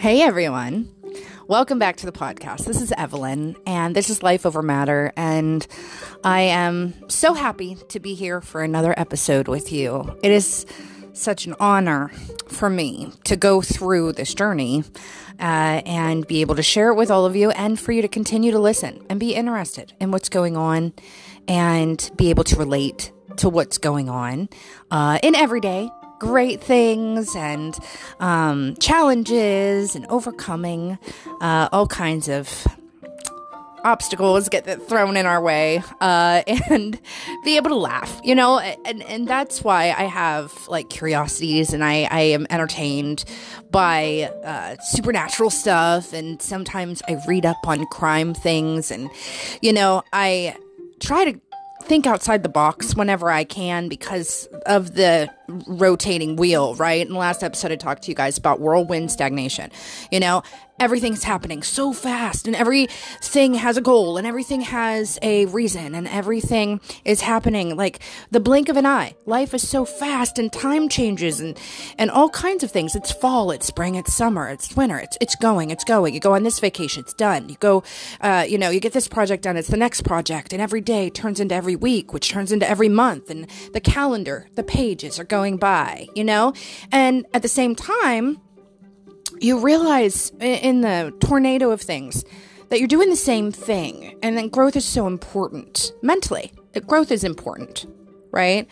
Hey everyone, welcome back to the podcast. This is Evelyn and this is Life Over Matter, and I am so happy to be here for another episode with you. It is such an honor for me to go through this journey and be able to share it with all of you, and for you to continue to listen and be interested in what's going on and be able to relate to what's going on in everyday great things and challenges and overcoming all kinds of obstacles get thrown in our way and be able to laugh, you know, and that's why I have like curiosities, and I am entertained by supernatural stuff, and sometimes I read up on crime things, and you know, I try to think outside the box whenever I can because of the rotating wheel, right? In the last episode, I talked to you guys about whirlwind stagnation. You know, everything's happening so fast, and everything has a goal, and everything has a reason, and everything is happening like the blink of an eye. Life is so fast, and time changes, and all kinds of things. It's fall, it's spring, it's summer, it's winter, it's going. You go on this vacation, it's done. You go, you know, you get this project done, it's the next project, and every day turns into every week, which turns into every month, and the calendar, the pages are going by, you know? And at the same time, you realize in the tornado of things that you're doing the same thing. And then growth is so important mentally. Growth is important, right?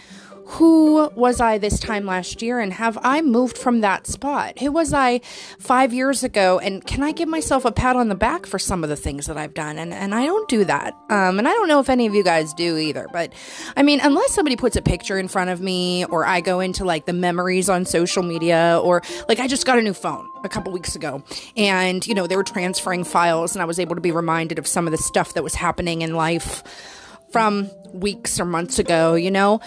Who was I this time last year, and have I moved from that spot? Who was I 5 years ago, and can I give myself a pat on the back for some of the things that I've done? And I don't do that. And I don't know if any of you guys do either, but I mean, unless somebody puts a picture in front of me, or I go into like the memories on social media, or like I just got a new phone a couple weeks ago, and you know, they were transferring files, and I was able to be reminded of some of the stuff that was happening in life from weeks or months ago, you know?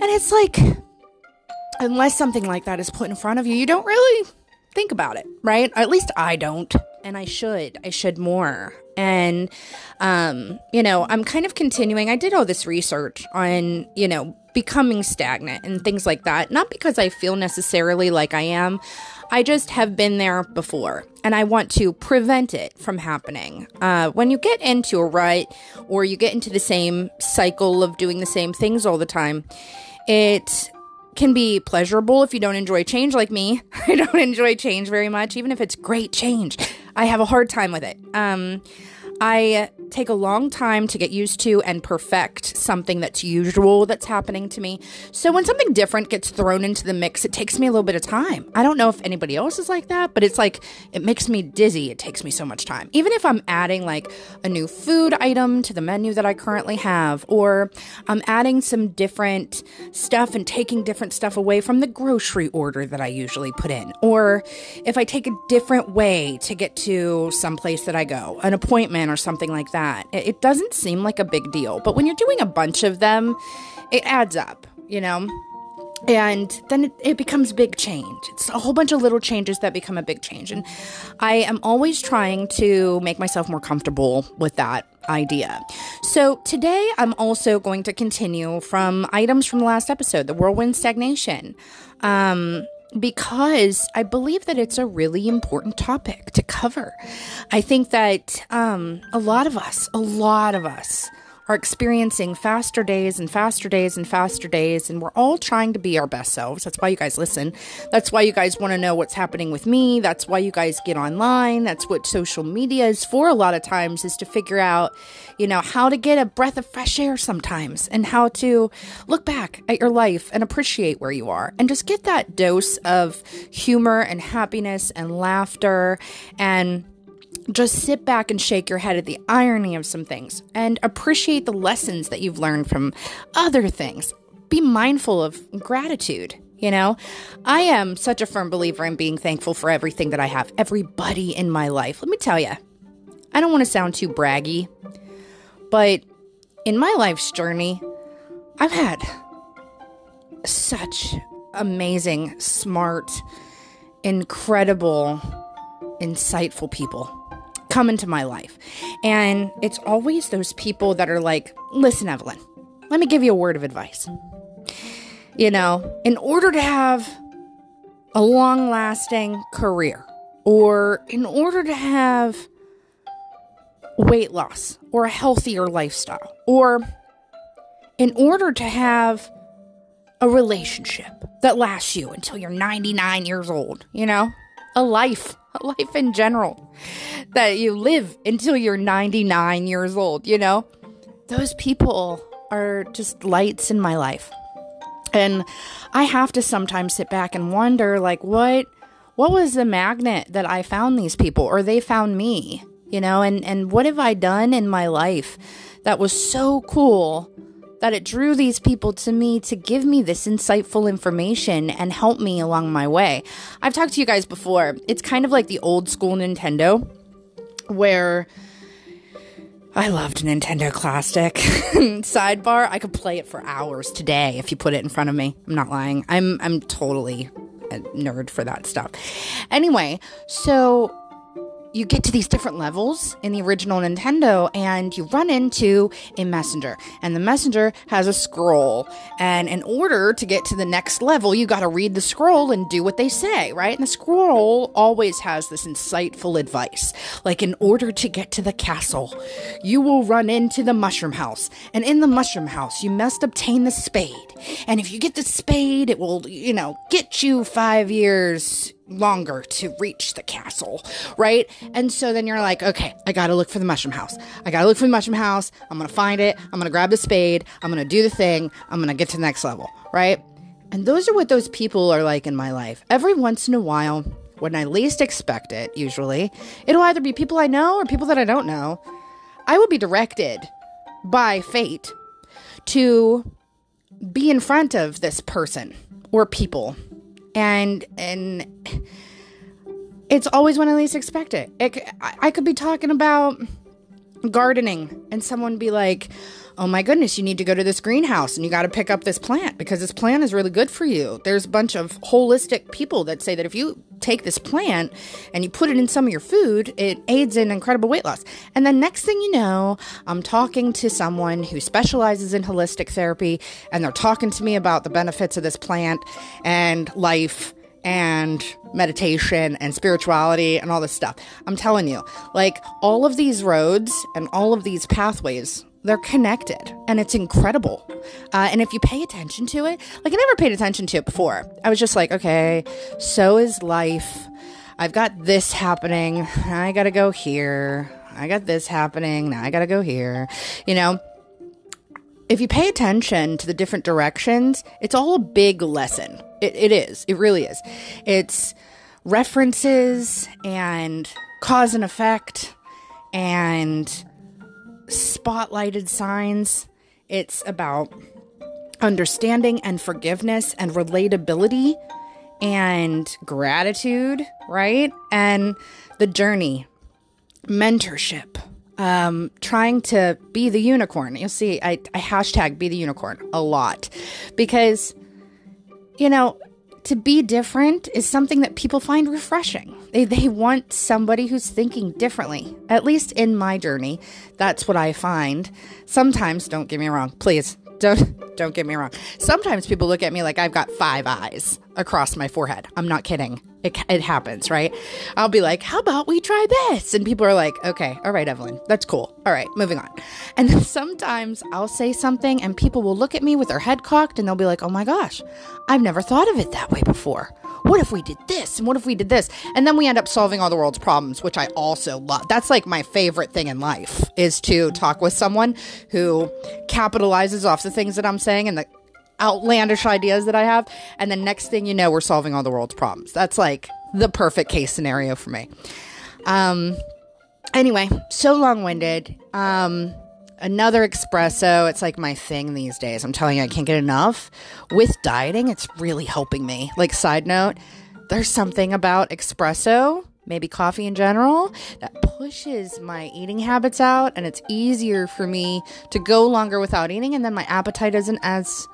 And it's like, unless something like that is put in front of you, you don't really think about it, right? At least I don't. And I should more. And, you know, I'm kind of continuing. I did all this research on, you know, becoming stagnant and things like that. Not because I feel necessarily like I am. I just have been there before, and I want to prevent it from happening. When you get into a rut, or you get into the same cycle of doing the same things all the time, it can be pleasurable if you don't enjoy change like me. I don't enjoy change very much, even if it's great change. I have a hard time with it. I take a long time to get used to and perfect something that's usual that's happening to me. So when something different gets thrown into the mix, it takes me a little bit of time. I don't know if anybody else is like that, but it's like, it makes me dizzy. It takes me so much time. Even if I'm adding like a new food item to the menu that I currently have, or I'm adding some different stuff and taking different stuff away from the grocery order that I usually put in, or if I take a different way to get to someplace that I go, an appointment or something like that. It doesn't seem like a big deal, but when you're doing a bunch of them, it adds up, you know, and then it becomes big change. It's a whole bunch of little changes that become a big change. And I am always trying to make myself more comfortable with that idea. So today I'm also going to continue from items from the last episode, the whirlwind stagnation, because I believe that it's a really important topic to cover. I think that a lot of us are experiencing faster days, and we're all trying to be our best selves. That's why you guys listen. That's why you guys want to know what's happening with me. That's why you guys get online. That's what social media is for a lot of times, is to figure out, you know, how to get a breath of fresh air sometimes, and how to look back at your life and appreciate where you are, and just get that dose of humor and happiness and laughter, and just sit back and shake your head at the irony of some things, and appreciate the lessons that you've learned from other things. Be mindful of gratitude. You know, I am such a firm believer in being thankful for everything that I have, everybody in my life. Let me tell you, I don't want to sound too braggy, but in my life's journey, I've had such amazing, smart, incredible, insightful people come into my life. And it's always those people that are like, listen, Evelyn, let me give you a word of advice. You know, in order to have a long-lasting career, or in order to have weight loss or a healthier lifestyle, or in order to have a relationship that lasts you until you're 99 years old, you know, a life in general that you live until you're 99 years old, you know, those people are just lights in my life. And I have to sometimes sit back and wonder, like, what was the magnet that I found these people, or they found me, you know, and what have I done in my life that was so cool that it drew these people to me to give me this insightful information and help me along my way. I've talked to you guys before. It's kind of like the old school Nintendo, where I loved Nintendo Classic. Sidebar, I could play it for hours today if you put it in front of me. I'm not lying. I'm totally a nerd for that stuff. Anyway, so you get to these different levels in the original Nintendo, and you run into a messenger, and the messenger has a scroll. And in order to get to the next level, you got to read the scroll and do what they say, right? And the scroll always has this insightful advice. Like, in order to get to the castle, you will run into the mushroom house, and in the mushroom house, you must obtain the spade. And if you get the spade, it will, you know, get you 5 years longer to reach the castle, right? And so then you're like, okay, I gotta look for the mushroom house. I'm gonna find it. I'm gonna grab the spade. I'm gonna do the thing. I'm gonna get to the next level, right? And those are what those people are like in my life. Every once in a while, when I least expect it, usually, it'll either be people I know or people that I don't know. I will be directed by fate to be in front of this person or people. And it's always when I least expect it. I could be talking about gardening, and someone be like, oh my goodness, you need to go to this greenhouse and you got to pick up this plant because this plant is really good for you. There's a bunch of holistic people that say that if you take this plant and you put it in some of your food, it aids in incredible weight loss. And then next thing you know, I'm talking to someone who specializes in holistic therapy, and they're talking to me about the benefits of this plant and life and meditation and spirituality and all this stuff. I'm telling you, like, all of these roads and all of these pathways, they're connected, and it's incredible. And if you pay attention to it, like, I never paid attention to it before. I was just like, okay, so is life. I've got this happening. I got to go here. I got this happening. Now I got to go here. You know, if you pay attention to the different directions, it's all a big lesson. It is. It really is. It's references and cause and effect and spotlighted signs. It's about understanding and forgiveness and relatability and gratitude, right? And the journey, mentorship, trying to be the unicorn. You'll see I hashtag be the unicorn a lot, because, you know, to be different is something that people find refreshing. They want somebody who's thinking differently. At least in my journey, that's what I find. Sometimes, don't get me wrong, please, don't get me wrong. Sometimes people look at me like I've got 5 eyes across my forehead. I'm not kidding. It happens, right? I'll be like, how about we try this? And people are like, okay, all right, Evelyn, that's cool. All right, moving on. And then sometimes I'll say something and people will look at me with their head cocked, and they'll be like, oh my gosh, I've never thought of it that way before. What if we did this? And what if we did this? And then we end up solving all the world's problems, which I also love. That's like my favorite thing in life, is to talk with someone who capitalizes off the things that I'm saying and the outlandish ideas that I have, and the next thing you know, we're solving all the world's problems. That's like the perfect case scenario for me. Anyway, so long-winded. Another espresso. It's like my thing these days. I'm telling you, I can't get enough. With dieting, it's really helping me. Like, side note, there's something about espresso, maybe coffee in general, that pushes my eating habits out, and it's easier for me to go longer without eating, and then my appetite isn't as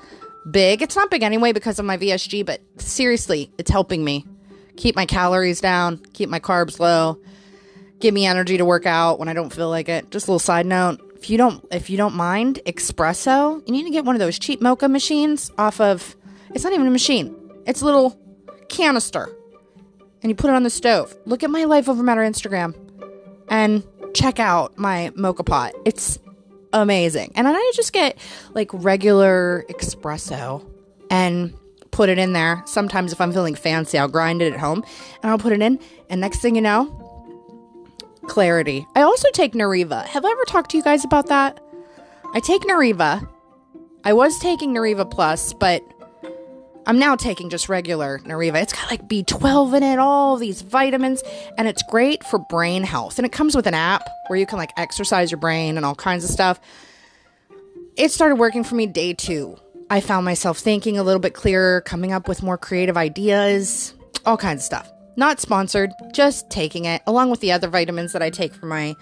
big. It's not big anyway because of my VSG, but seriously, it's helping me keep my calories down, keep my carbs low, give me energy to work out when I don't feel like it. Just a little side note. If you don't mind espresso, you need to get one of those cheap mocha machines off of, it's not even a machine. It's a little canister. and you put it on the stove. Look at my Life Over Matter Instagram and check out my mocha pot. It's amazing. And I just get like regular espresso and put it in there. Sometimes if I'm feeling fancy, I'll grind it at home and I'll put it in. And next thing you know, clarity. I also take Neuriva. Have I ever talked to you guys about that? I take Neuriva. I was taking Neuriva Plus, but I'm now taking just regular Neuriva. It's got like B12 in it, all these vitamins, and it's great for brain health. And it comes with an app where you can like exercise your brain and all kinds of stuff. It started working for me day 2. I found myself thinking a little bit clearer, coming up with more creative ideas, all kinds of stuff. Not sponsored, just taking it, along with the other vitamins that I take for my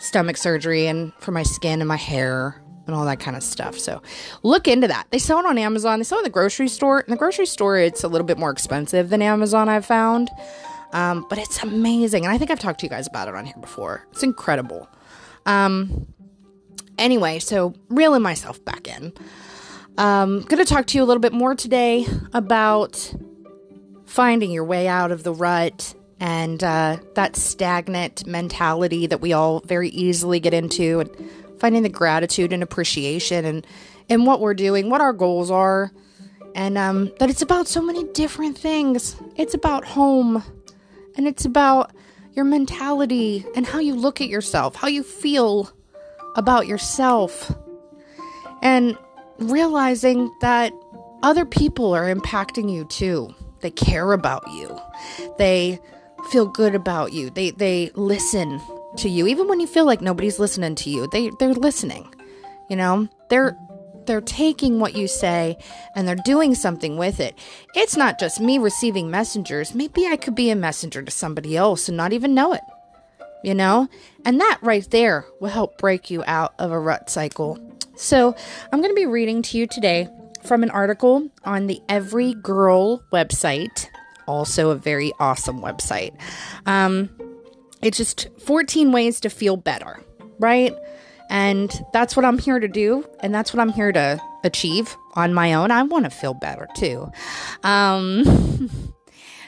stomach surgery and for my skin and my hair and all that kind of stuff. So look into that. They sell it on Amazon. They sell it in the grocery store. In the grocery store, it's a little bit more expensive than Amazon, I've found. But it's amazing. And I think I've talked to you guys about it on here before. It's incredible. Anyway, so reeling myself back in. I'm going to talk to you a little bit more today about finding your way out of the rut and that stagnant mentality that we all very easily get into, and finding the gratitude and appreciation and what we're doing, what our goals are, and that it's about so many different things. It's about home, and it's about your mentality and how you look at yourself, how you feel about yourself, and realizing that other people are impacting you too. They care about you. They feel good about you. They listen to you. Even when you feel like nobody's listening to you, they're listening. You know, they're taking what you say and they're doing something with it. It's not just me receiving messengers. Maybe I could be a messenger to somebody else and not even know it. You know? And that right there will help break you out of a rut cycle. So I'm going to be reading to you today from an article on the Everygirl website, also a very awesome website. It's just 14 ways to feel better, right? And that's what I'm here to do, and that's what I'm here to achieve on my own. I want to feel better too.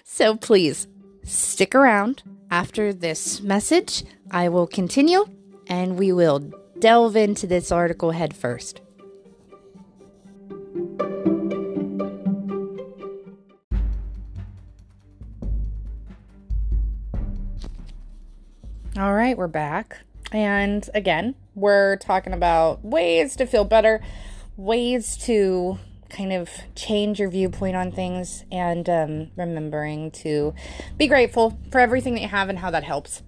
So please stick around after this message. I will continue, and we will delve into this article head first. All right, we're back. And again, we're talking about ways to feel better, ways to kind of change your viewpoint on things, and remembering to be grateful for everything that you have and how that helps.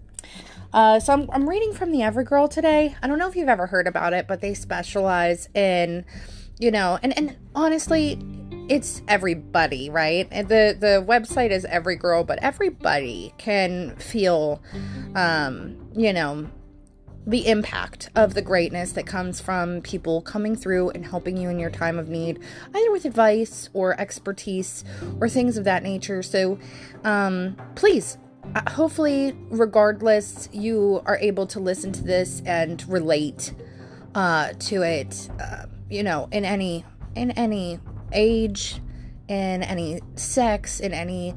So I'm reading from the Everygirl today. I don't know if you've ever heard about it, but they specialize in, you know, and honestly, it's everybody, right? And the website is Everygirl, but everybody can feel, you know, the impact of the greatness that comes from people coming through and helping you in your time of need, either with advice or expertise or things of that nature. So, please, hopefully, regardless, you are able to listen to this and relate to it, you know, in any age, in any sex, in any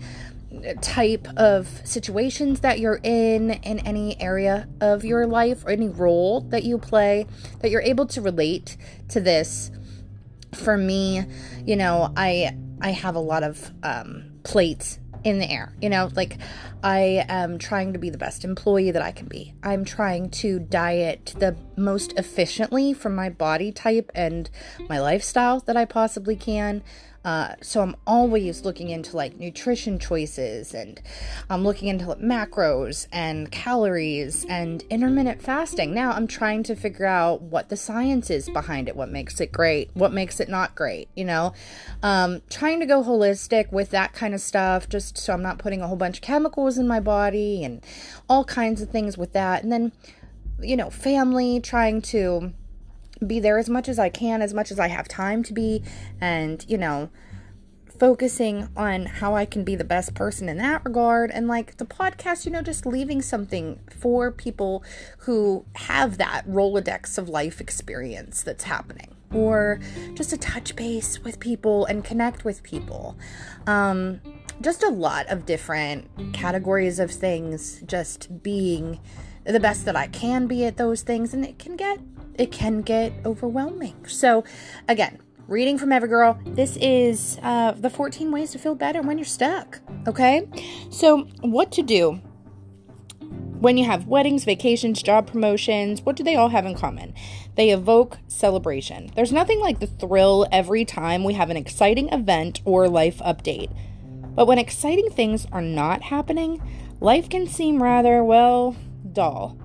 type of situations that you're in any area of your life or any role that you play, that you're able to relate to this. For me, you know, I have a lot of plates in the air, you know, like I am trying to be the best employee that I can be. I'm trying to diet the most efficiently for my body type and my lifestyle that I possibly can. So I'm always looking into like nutrition choices, and I'm looking into macros and calories and intermittent fasting. Now I'm trying to figure out what the science is behind it, what makes it great, what makes it not great, you know, trying to go holistic with that kind of stuff, just so I'm not putting a whole bunch of chemicals in my body and all kinds of things with that. And then, you know, family, trying to be there as much as I can, as much as I have time to be, and, you know, focusing on how I can be the best person in that regard. And like the podcast, you know, just leaving something for people who have that Rolodex of life experience that's happening, or just a touch base with people and connect with people. just a lot of different categories of things, just being the best that I can be at those things, and it can get overwhelming. So again, reading from Everygirl, this is the 14 ways to feel better when you're stuck, okay? So what to do when you have weddings, vacations, job promotions. What do they all have in common? They evoke celebration. There's nothing like the thrill every time we have an exciting event or life update. But when exciting things are not happening, life can seem rather, well, dull.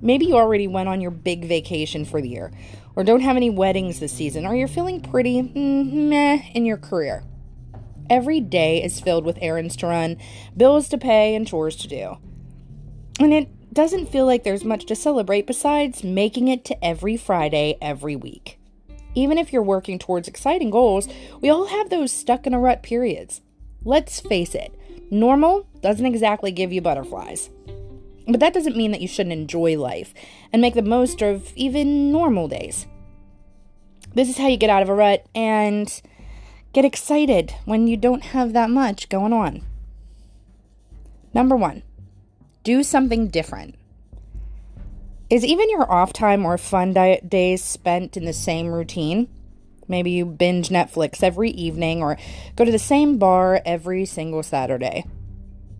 Maybe you already went on your big vacation for the year, or don't have any weddings this season, or you're feeling pretty meh in your career. Every day is filled with errands to run, bills to pay, and chores to do. And it doesn't feel like there's much to celebrate besides making it to every Friday every week. Even if you're working towards exciting goals, we all have those stuck in a rut periods. Let's face it, normal doesn't exactly give you butterflies. But that doesn't mean that you shouldn't enjoy life and make the most of even normal days. This is how you get out of a rut and get excited when you don't have that much going on. Number one, do something different. Is even your off time or fun days spent in the same routine? Maybe you binge Netflix every evening or go to the same bar every single Saturday.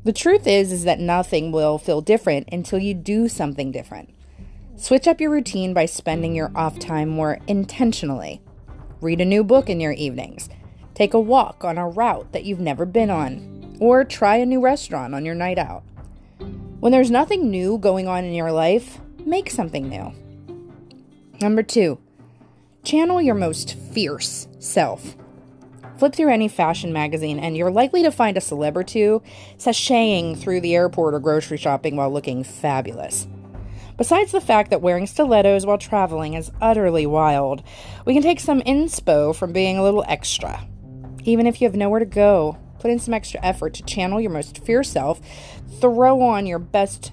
The truth is that nothing will feel different until you do something different. Switch up your routine by spending your off time more intentionally. Read a new book in your evenings. Take a walk on a route that you've never been on, or try a new restaurant on your night out. When there's nothing new going on in your life, make something new. Number two, channel your most fierce self. Flip through any fashion magazine and you're likely to find a celeb or two sashaying through the airport or grocery shopping while looking fabulous. Besides the fact that wearing stilettos while traveling is utterly wild, we can take some inspo from being a little extra. Even if you have nowhere to go, put in some extra effort to channel your most fierce self, throw on your best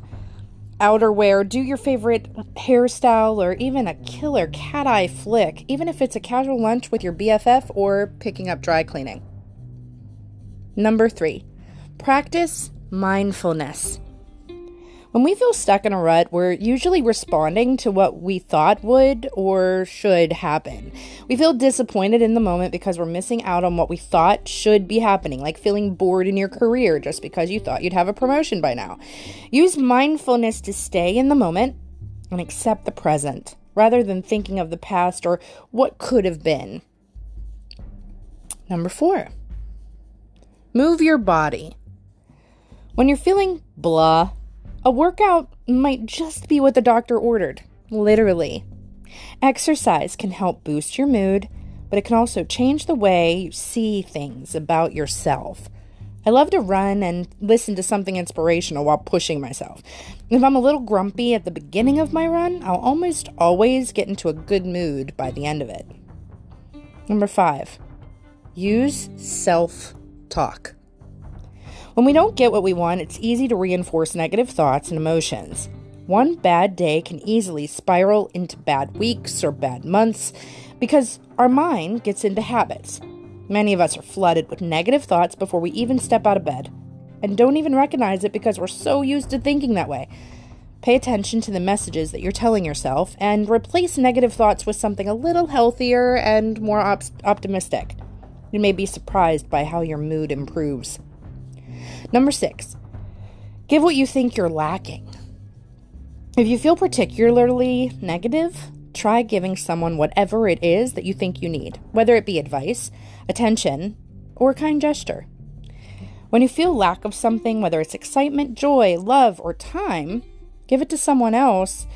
outerwear, do your favorite hairstyle, or even a killer cat eye flick, even if it's a casual lunch with your BFF or picking up dry cleaning. Number three, practice mindfulness. When we feel stuck in a rut, we're usually responding to what we thought would or should happen. We feel disappointed in the moment because we're missing out on what we thought should be happening, like feeling bored in your career just because you thought you'd have a promotion by now. Use mindfulness to stay in the moment and accept the present, rather than thinking of the past or what could have been. Number four, move your body. When you're feeling blah, a workout might just be what the doctor ordered, literally. Exercise can help boost your mood, but it can also change the way you see things about yourself. I love to run and listen to something inspirational while pushing myself. If I'm a little grumpy at the beginning of my run, I'll almost always get into a good mood by the end of it. Number five, use self-talk. When we don't get what we want, it's easy to reinforce negative thoughts and emotions. One bad day can easily spiral into bad weeks or bad months because our mind gets into habits. Many of us are flooded with negative thoughts before we even step out of bed and don't even recognize it because we're so used to thinking that way. Pay attention to the messages that you're telling yourself and replace negative thoughts with something a little healthier and more optimistic. You may be surprised by how your mood improves. Number six, give what you think you're lacking. If you feel particularly negative, try giving someone whatever it is that you think you need, whether it be advice, attention, or a kind gesture. When you feel lack of something, whether it's excitement, joy, love, or time, give it to someone else.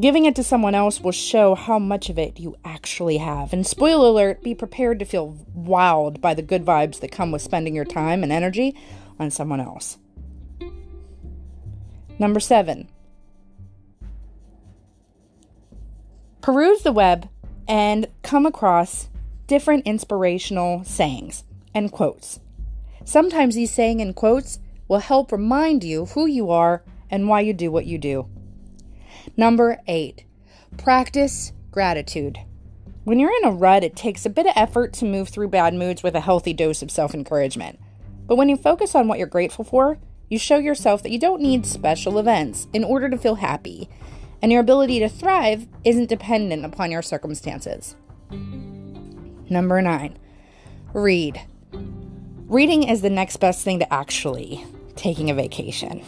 Giving it to someone else will show how much of it you actually have. And spoiler alert, be prepared to feel wowed by the good vibes that come with spending your time and energy on someone else. Number seven, peruse the web and come across different inspirational sayings and quotes. Sometimes these sayings and quotes will help remind you who you are and why you do what you do. Number eight, practice gratitude. When you're in a rut, it takes a bit of effort to move through bad moods with a healthy dose of self-encouragement. But when you focus on what you're grateful for, you show yourself that you don't need special events in order to feel happy, and your ability to thrive isn't dependent upon your circumstances. Number 9, read. Reading is the next best thing to actually taking a vacation.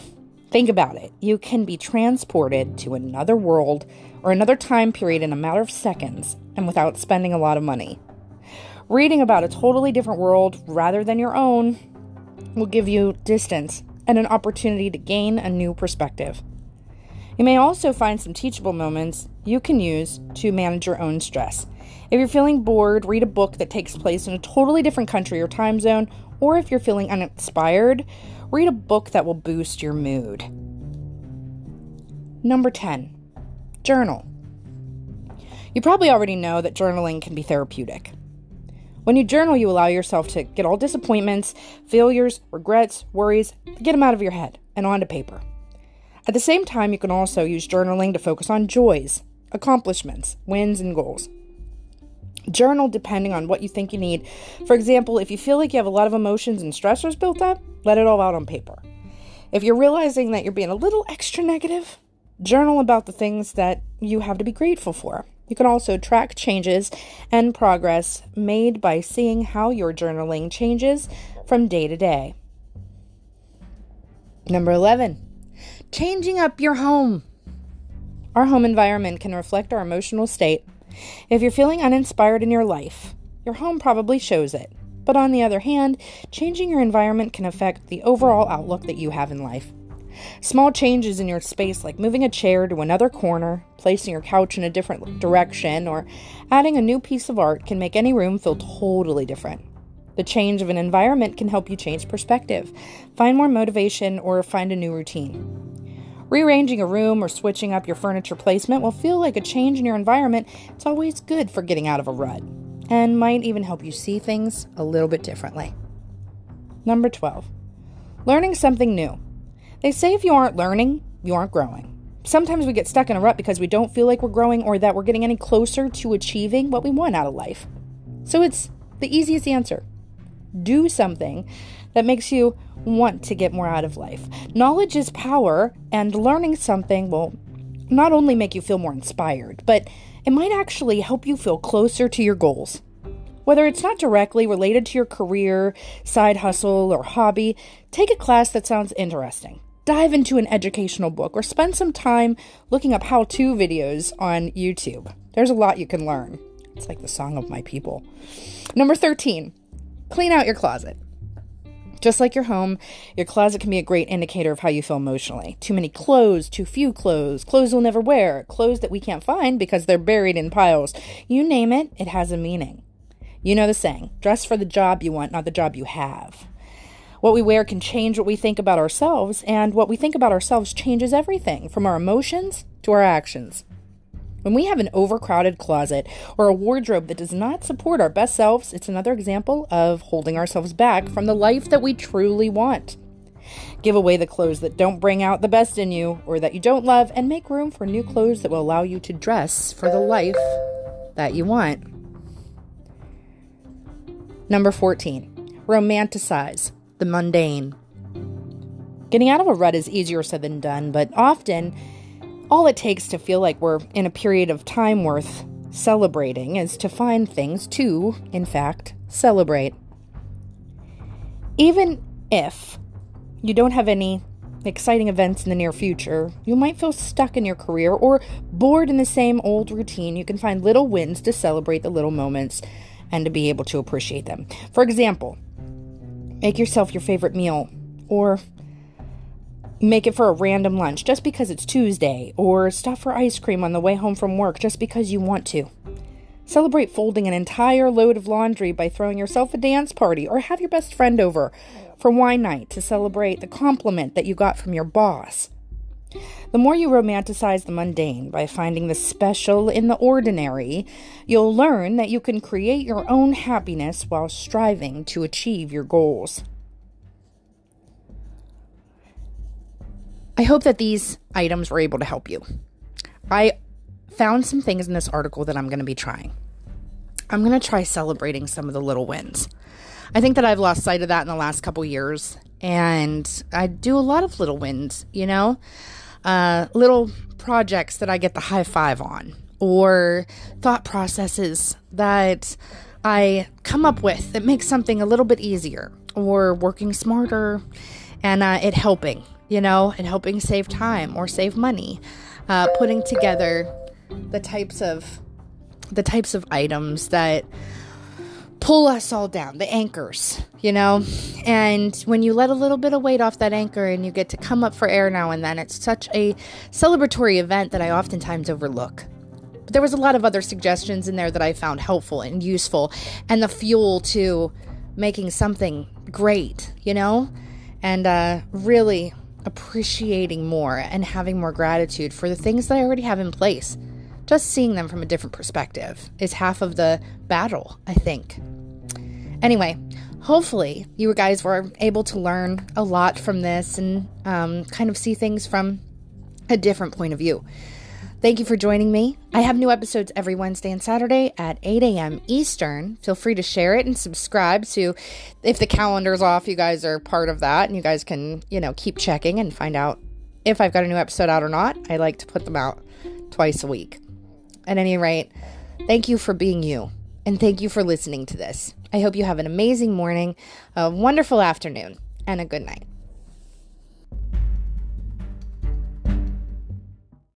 Think about it. You can be transported to another world or another time period in a matter of seconds and without spending a lot of money. Reading about a totally different world rather than your own will give you distance and an opportunity to gain a new perspective. You may also find some teachable moments you can use to manage your own stress. If you're feeling bored, read a book that takes place in a totally different country or time zone, or if you're feeling uninspired, read a book that will boost your mood. Number 10, journal. You probably already know that journaling can be therapeutic. When you journal, you allow yourself to get all disappointments, failures, regrets, worries, get them out of your head and onto paper. At the same time, you can also use journaling to focus on joys, accomplishments, wins, and goals. Journal depending on what you think you need. For example, if you feel like you have a lot of emotions and stressors built up, let it all out on paper. If you're realizing that you're being a little extra negative, journal about the things that you have to be grateful for. You can also track changes and progress made by seeing how your journaling changes from day to day. Number 11, changing up your home. Our home environment can reflect our emotional state. If you're feeling uninspired in your life, your home probably shows it. But on the other hand, changing your environment can affect the overall outlook that you have in life. Small changes in your space, like moving a chair to another corner, placing your couch in a different direction, or adding a new piece of art, can make any room feel totally different. The change of an environment can help you change perspective, find more motivation, or find a new routine. Rearranging a room or switching up your furniture placement will feel like a change in your environment. It's always good for getting out of a rut and might even help you see things a little bit differently. Number 12, learning something new. They say if you aren't learning, you aren't growing. Sometimes we get stuck in a rut because we don't feel like we're growing or that we're getting any closer to achieving what we want out of life. So it's the easiest answer. Do something that makes you want to get more out of life. Knowledge is power, and learning something will not only make you feel more inspired, but it might actually help you feel closer to your goals. Whether it's not directly related to your career, side hustle, or hobby, take a class that sounds interesting. Dive into an educational book or spend some time looking up how-to videos on YouTube. There's a lot you can learn. It's like the song of my people. Number 13, clean out your closet. Just like your home, your closet can be a great indicator of how you feel emotionally. Too many clothes, too few clothes, clothes we'll never wear, clothes that we can't find because they're buried in piles. You name it, it has a meaning. You know the saying, dress for the job you want, not the job you have. What we wear can change what we think about ourselves, and what we think about ourselves changes everything, from our emotions to our actions. When we have an overcrowded closet or a wardrobe that does not support our best selves, it's another example of holding ourselves back from the life that we truly want. Give away the clothes that don't bring out the best in you or that you don't love, and make room for new clothes that will allow you to dress for the life that you want. Number 14, romanticize the mundane. Getting out of a rut is easier said than done, but often all it takes to feel like we're in a period of time worth celebrating is to find things to, in fact, celebrate. Even if you don't have any exciting events in the near future, you might feel stuck in your career or bored in the same old routine. You can find little wins to celebrate the little moments and to be able to appreciate them. For example, make yourself your favorite meal, or make it for a random lunch just because it's Tuesday, or stop for ice cream on the way home from work just because you want to. Celebrate folding an entire load of laundry by throwing yourself a dance party, or have your best friend over for wine night to celebrate the compliment that you got from your boss. The more you romanticize the mundane by finding the special in the ordinary, you'll learn that you can create your own happiness while striving to achieve your goals. I hope that these items were able to help you. I found some things in this article that I'm going to be trying. I'm going to try celebrating some of the little wins. I think that I've lost sight of that in the last couple years. And I do a lot of little wins, you know, little projects that I get the high five on, or thought processes that I come up with that makes something a little bit easier, or working smarter and it helping, you know, and helping save time or save money, putting together the types of items that pull us all down, the anchors, you know. And when you let a little bit of weight off that anchor and you get to come up for air now and then, it's such a celebratory event that I oftentimes overlook. But there was a lot of other suggestions in there that I found helpful and useful, and the fuel to making something great, you know, and really appreciating more and having more gratitude for the things that I already have in place. Just seeing them from a different perspective is half of the battle, I think. Anyway, hopefully you guys were able to learn a lot from this and kind of see things from a different point of view. Thank you for joining me. I have new episodes every Wednesday and Saturday at 8 a.m. Eastern. Feel free to share it and subscribe to, if the calendar's off, you guys are part of that, and you guys can, you know, keep checking and find out if I've got a new episode out or not. I like to put them out twice a week. At any rate, thank you for being you, and thank you for listening to this. I hope you have an amazing morning, a wonderful afternoon, and a good night.